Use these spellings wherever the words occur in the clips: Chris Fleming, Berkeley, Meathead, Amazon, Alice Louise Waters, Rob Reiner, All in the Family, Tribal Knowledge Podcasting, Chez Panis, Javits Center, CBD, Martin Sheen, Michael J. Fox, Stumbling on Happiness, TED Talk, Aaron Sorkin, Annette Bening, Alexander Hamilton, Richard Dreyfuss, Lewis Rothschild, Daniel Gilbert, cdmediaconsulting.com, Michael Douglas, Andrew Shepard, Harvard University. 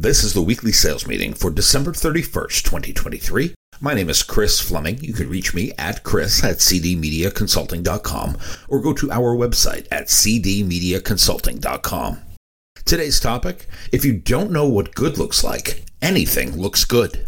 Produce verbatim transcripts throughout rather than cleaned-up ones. This is the weekly sales meeting for December thirty-first, twenty twenty-three. My name is Chris Fleming. You can reach me at chris at cdmediaconsulting.com or go to our website at cdmediaconsulting dot com. Today's topic, if you don't know what good looks like, anything looks good.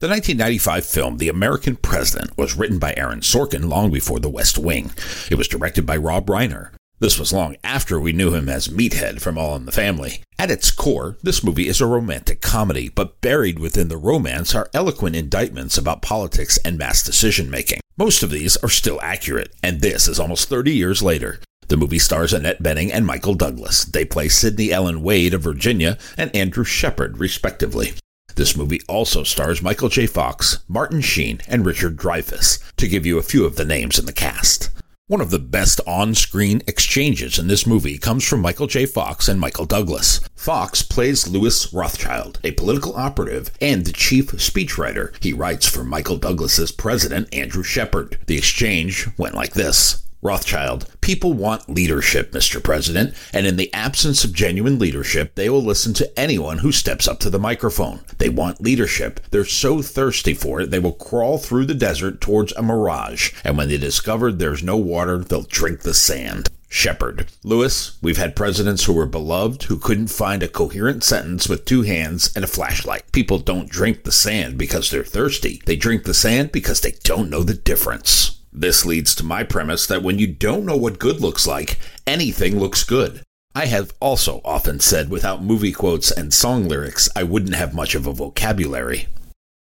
The nineteen ninety-five film The American President was written by Aaron Sorkin long before The West Wing. It was directed by Rob Reiner. This was long after we knew him as Meathead from All in the Family. At its core, this movie is a romantic comedy, but buried within the romance are eloquent indictments about politics and mass decision-making. Most of these are still accurate, and this is almost thirty years later. The movie stars Annette Bening and Michael Douglas. They play Sidney Ellen Wade of Virginia and Andrew Shepard, respectively. This movie also stars Michael J. Fox, Martin Sheen, and Richard Dreyfuss, to give you a few of the names in the cast. One of the best on-screen exchanges in this movie comes from Michael J. Fox and Michael Douglas. Fox plays Lewis Rothschild, a political operative and the chief speechwriter. He writes for Michael Douglas's president, Andrew Shepard. The exchange went like this. Rothschild, people want leadership, Mister President, and in the absence of genuine leadership, they will listen to anyone who steps up to the microphone. They want leadership. They're so thirsty for it, they will crawl through the desert towards a mirage, and when they discover there's no water, they'll drink the sand. Shepard, Lewis, we've had presidents who were beloved, who couldn't find a coherent sentence with two hands and a flashlight. People don't drink the sand because they're thirsty. They drink the sand because they don't know the difference. This leads to my premise that when you don't know what good looks like, anything looks good. I have also often said without movie quotes and song lyrics, I wouldn't have much of a vocabulary.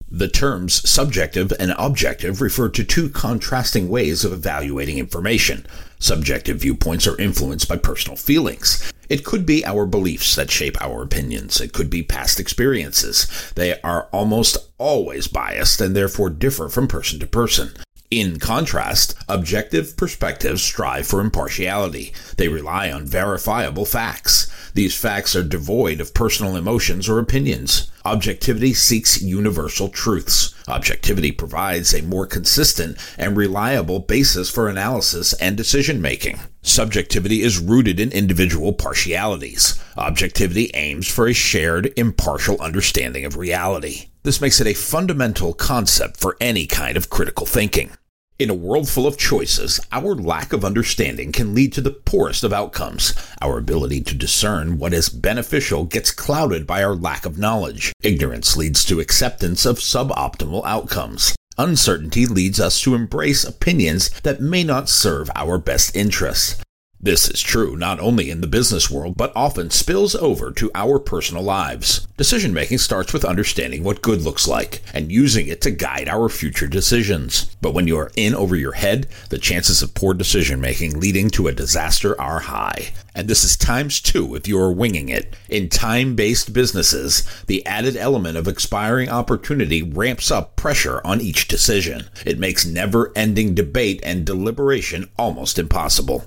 The terms subjective and objective refer to two contrasting ways of evaluating information. Subjective viewpoints are influenced by personal feelings. It could be our beliefs that shape our opinions. It could be past experiences. They are almost always biased and therefore differ from person to person. In contrast, objective perspectives strive for impartiality. They rely on verifiable facts. These facts are devoid of personal emotions or opinions. Objectivity seeks universal truths. Objectivity provides a more consistent and reliable basis for analysis and decision-making. Subjectivity is rooted in individual partialities. Objectivity aims for a shared, impartial understanding of reality. This makes it a fundamental concept for any kind of critical thinking. In a world full of choices, our lack of understanding can lead to the poorest of outcomes. Our ability to discern what is beneficial gets clouded by our lack of knowledge. Ignorance leads to acceptance of suboptimal outcomes. Uncertainty leads us to embrace opinions that may not serve our best interests. This is true not only in the business world, but often spills over to our personal lives. Decision-making starts with understanding what good looks like and using it to guide our future decisions. But when you are in over your head, the chances of poor decision-making leading to a disaster are high. And this is times two if you are winging it. In time-based businesses, the added element of expiring opportunity ramps up pressure on each decision. It makes never-ending debate and deliberation almost impossible.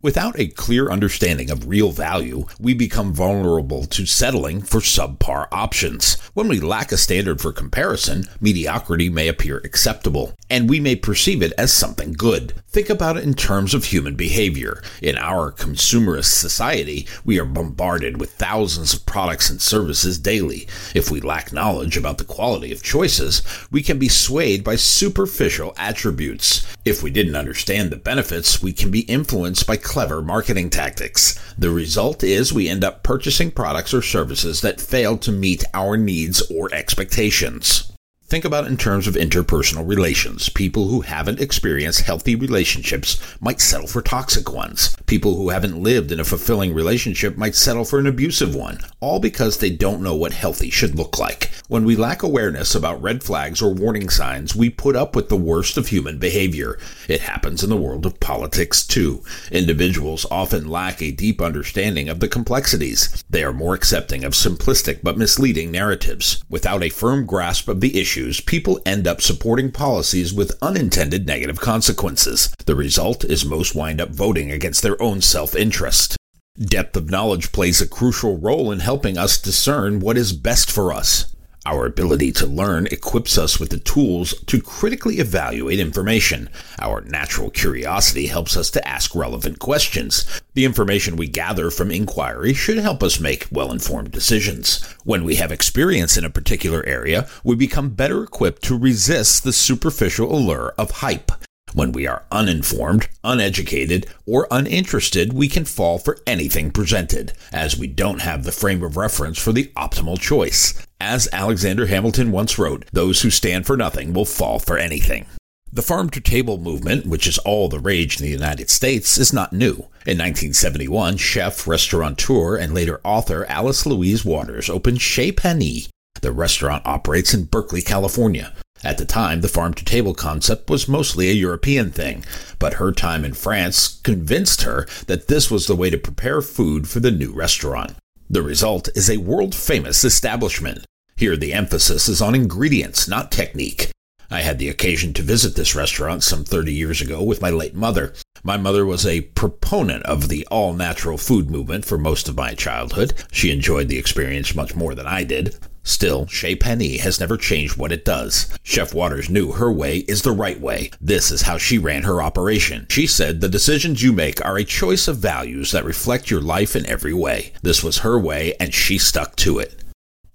Without a clear understanding of real value, we become vulnerable to settling for subpar options. When we lack a standard for comparison, mediocrity may appear acceptable, and we may perceive it as something good. Think about it in terms of human behavior. In our consumerist society, we are bombarded with thousands of products and services daily. If we lack knowledge about the quality of choices, we can be swayed by superficial attributes. If we didn't understand the benefits, we can be influenced by clever marketing tactics. The result is we end up purchasing products or services that fail to meet our needs or expectations. Think about it in terms of interpersonal relations. People who haven't experienced healthy relationships might settle for toxic ones. People who haven't lived in a fulfilling relationship might settle for an abusive one, all because they don't know what healthy should look like. When we lack awareness about red flags or warning signs, we put up with the worst of human behavior. It happens in the world of politics, too. Individuals often lack a deep understanding of the complexities. They are more accepting of simplistic but misleading narratives. Without a firm grasp of the issue, people end up supporting policies with unintended negative consequences. The result is most wind up voting against their own self-interest. Depth of knowledge plays a crucial role in helping us discern what is best for us. Our ability to learn equips us with the tools to critically evaluate information. Our natural curiosity helps us to ask relevant questions. The information we gather from inquiry should help us make well-informed decisions. When we have experience in a particular area, we become better equipped to resist the superficial allure of hype. When we are uninformed, uneducated, or uninterested, we can fall for anything presented, as we don't have the frame of reference for the optimal choice. As Alexander Hamilton once wrote, those who stand for nothing will fall for anything. The farm-to-table movement, which is all the rage in the United States, is not new. In nineteen seventy-one, chef, restaurateur, and later author Alice Louise Waters opened Chez Panis. The restaurant operates in Berkeley, California. At the time, the farm-to-table concept was mostly a European thing, but her time in France convinced her that this was the way to prepare food for the new restaurant. The result is a world-famous establishment. Here, the emphasis is on ingredients, not technique. I had the occasion to visit this restaurant some thirty years ago with my late mother. My mother was a proponent of the all-natural food movement for most of my childhood. She enjoyed the experience much more than I did. Still, Chez Panis has never changed what it does. Chef Waters knew her way is the right way. This is how she ran her operation. She said, "The decisions you make are a choice of values that reflect your life in every way." This was her way, and she stuck to it.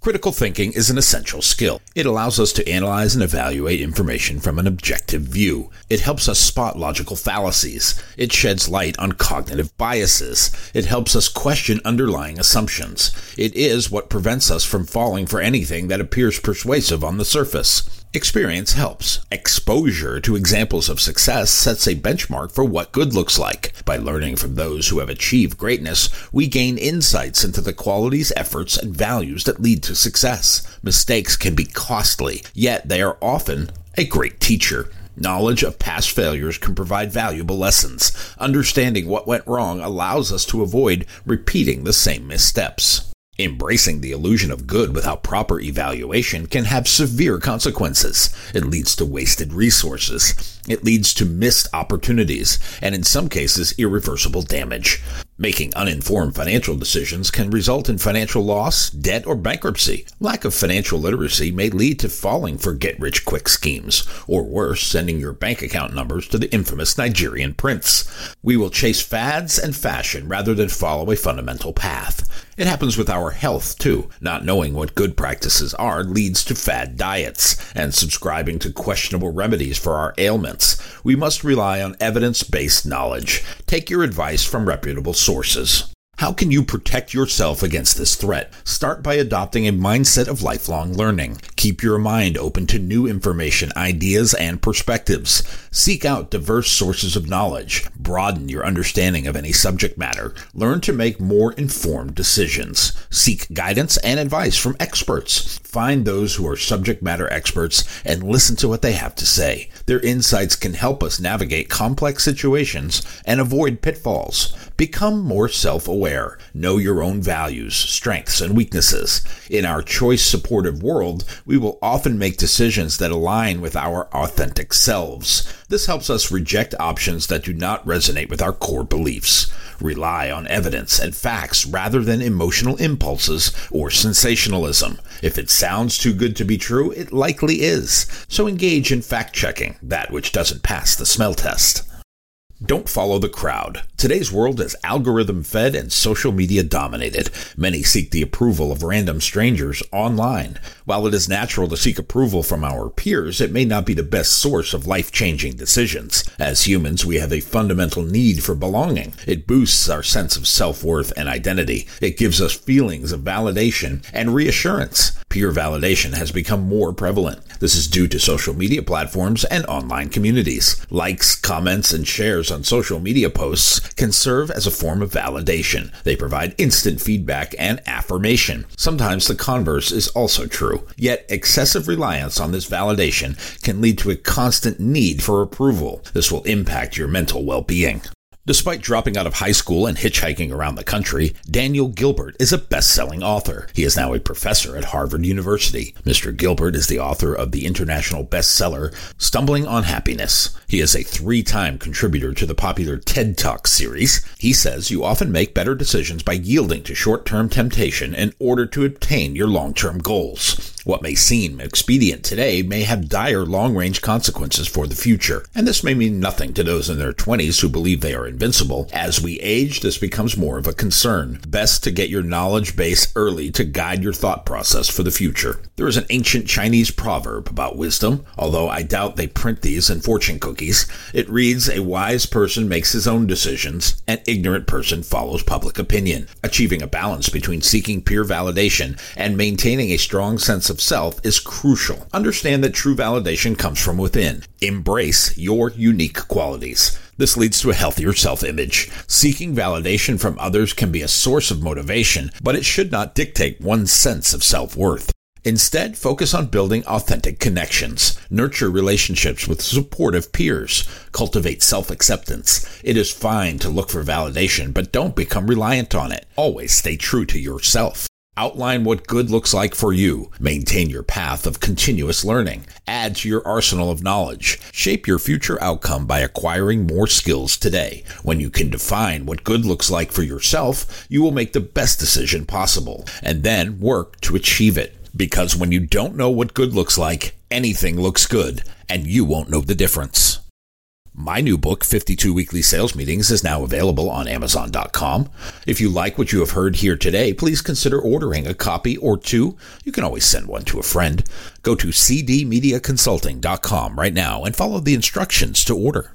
Critical thinking is an essential skill. It allows us to analyze and evaluate information from an objective view. It helps us spot logical fallacies. It sheds light on cognitive biases. It helps us question underlying assumptions. It is what prevents us from falling for anything that appears persuasive on the surface. Experience helps. Exposure to examples of success sets a benchmark for what good looks like. By learning from those who have achieved greatness, we gain insights into the qualities, efforts, and values that lead to success. Mistakes can be costly, yet they are often a great teacher. Knowledge of past failures can provide valuable lessons. Understanding what went wrong allows us to avoid repeating the same missteps. Embracing the illusion of good without proper evaluation can have severe consequences. It leads to wasted resources. It leads to missed opportunities, and in some cases, irreversible damage. Making uninformed financial decisions can result in financial loss, debt, or bankruptcy. Lack of financial literacy may lead to falling for get-rich-quick schemes, or worse, sending your bank account numbers to the infamous Nigerian prince. We will chase fads and fashion rather than follow a fundamental path. It happens with our health, too. Not knowing what good practices are leads to fad diets and subscribing to questionable remedies for our ailments. We must rely on evidence-based knowledge. Take your advice from reputable sources. How can you protect yourself against this threat? Start by adopting a mindset of lifelong learning. Keep your mind open to new information, ideas, and perspectives. Seek out diverse sources of knowledge. Broaden your understanding of any subject matter. Learn to make more informed decisions. Seek guidance and advice from experts. Find those who are subject matter experts and listen to what they have to say. Their insights can help us navigate complex situations and avoid pitfalls. Become more self-aware. Know your own values, strengths, and weaknesses. In our choice-supportive world, we will often make decisions that align with our authentic selves. This helps us reject options that do not resonate with our core beliefs. Rely on evidence and facts rather than emotional impulses or sensationalism. If it sounds too good to be true, it likely is. So engage in fact-checking, that which doesn't pass the smell test. Don't follow the crowd. Today's world is algorithm-fed and social media dominated. Many seek the approval of random strangers online. While it is natural to seek approval from our peers, it may not be the best source of life-changing decisions. As humans, we have a fundamental need for belonging. It boosts our sense of self-worth and identity. It gives us feelings of validation and reassurance. Peer validation has become more prevalent. This is due to social media platforms and online communities. Likes, comments, and shares on social media posts can serve as a form of validation. They provide instant feedback and affirmation. Sometimes the converse is also true. Yet, excessive reliance on this validation can lead to a constant need for approval. This will impact your mental well-being. Despite dropping out of high school and hitchhiking around the country, Daniel Gilbert is a best-selling author. He is now a professor at Harvard University. Mister Gilbert is the author of the international bestseller, Stumbling on Happiness. He is a three-time contributor to the popular TED Talk series. He says you often make better decisions by yielding to short-term temptation in order to obtain your long-term goals. What may seem expedient today may have dire long-range consequences for the future, and this may mean nothing to those in their twenties who believe they are invincible. As we age, this becomes more of a concern. Best to get your knowledge base early to guide your thought process for the future. There is an ancient Chinese proverb about wisdom, although I doubt they print these in fortune cookies. It reads, "A wise person makes his own decisions, an ignorant person follows public opinion." Achieving a balance between seeking peer validation and maintaining a strong sense of self is crucial. Understand that true validation comes from within. Embrace your unique qualities. This leads to a healthier self-image. Seeking validation from others can be a source of motivation, but it should not dictate one's sense of self-worth. Instead, focus on building authentic connections. Nurture relationships with supportive peers. Cultivate self-acceptance. It is fine to look for validation, but don't become reliant on it. Always stay true to yourself. Outline what good looks like for you. Maintain your path of continuous learning. Add to your arsenal of knowledge. Shape your future outcome by acquiring more skills today. When you can define what good looks like for yourself, you will make the best decision possible, and then work to achieve it. Because when you don't know what good looks like, anything looks good, and you won't know the difference. My new book, fifty-two Weekly Sales Meetings, is now available on Amazon dot com. If you like what you have heard here today, please consider ordering a copy or two. You can always send one to a friend. Go to c d media consulting dot com right now and follow the instructions to order.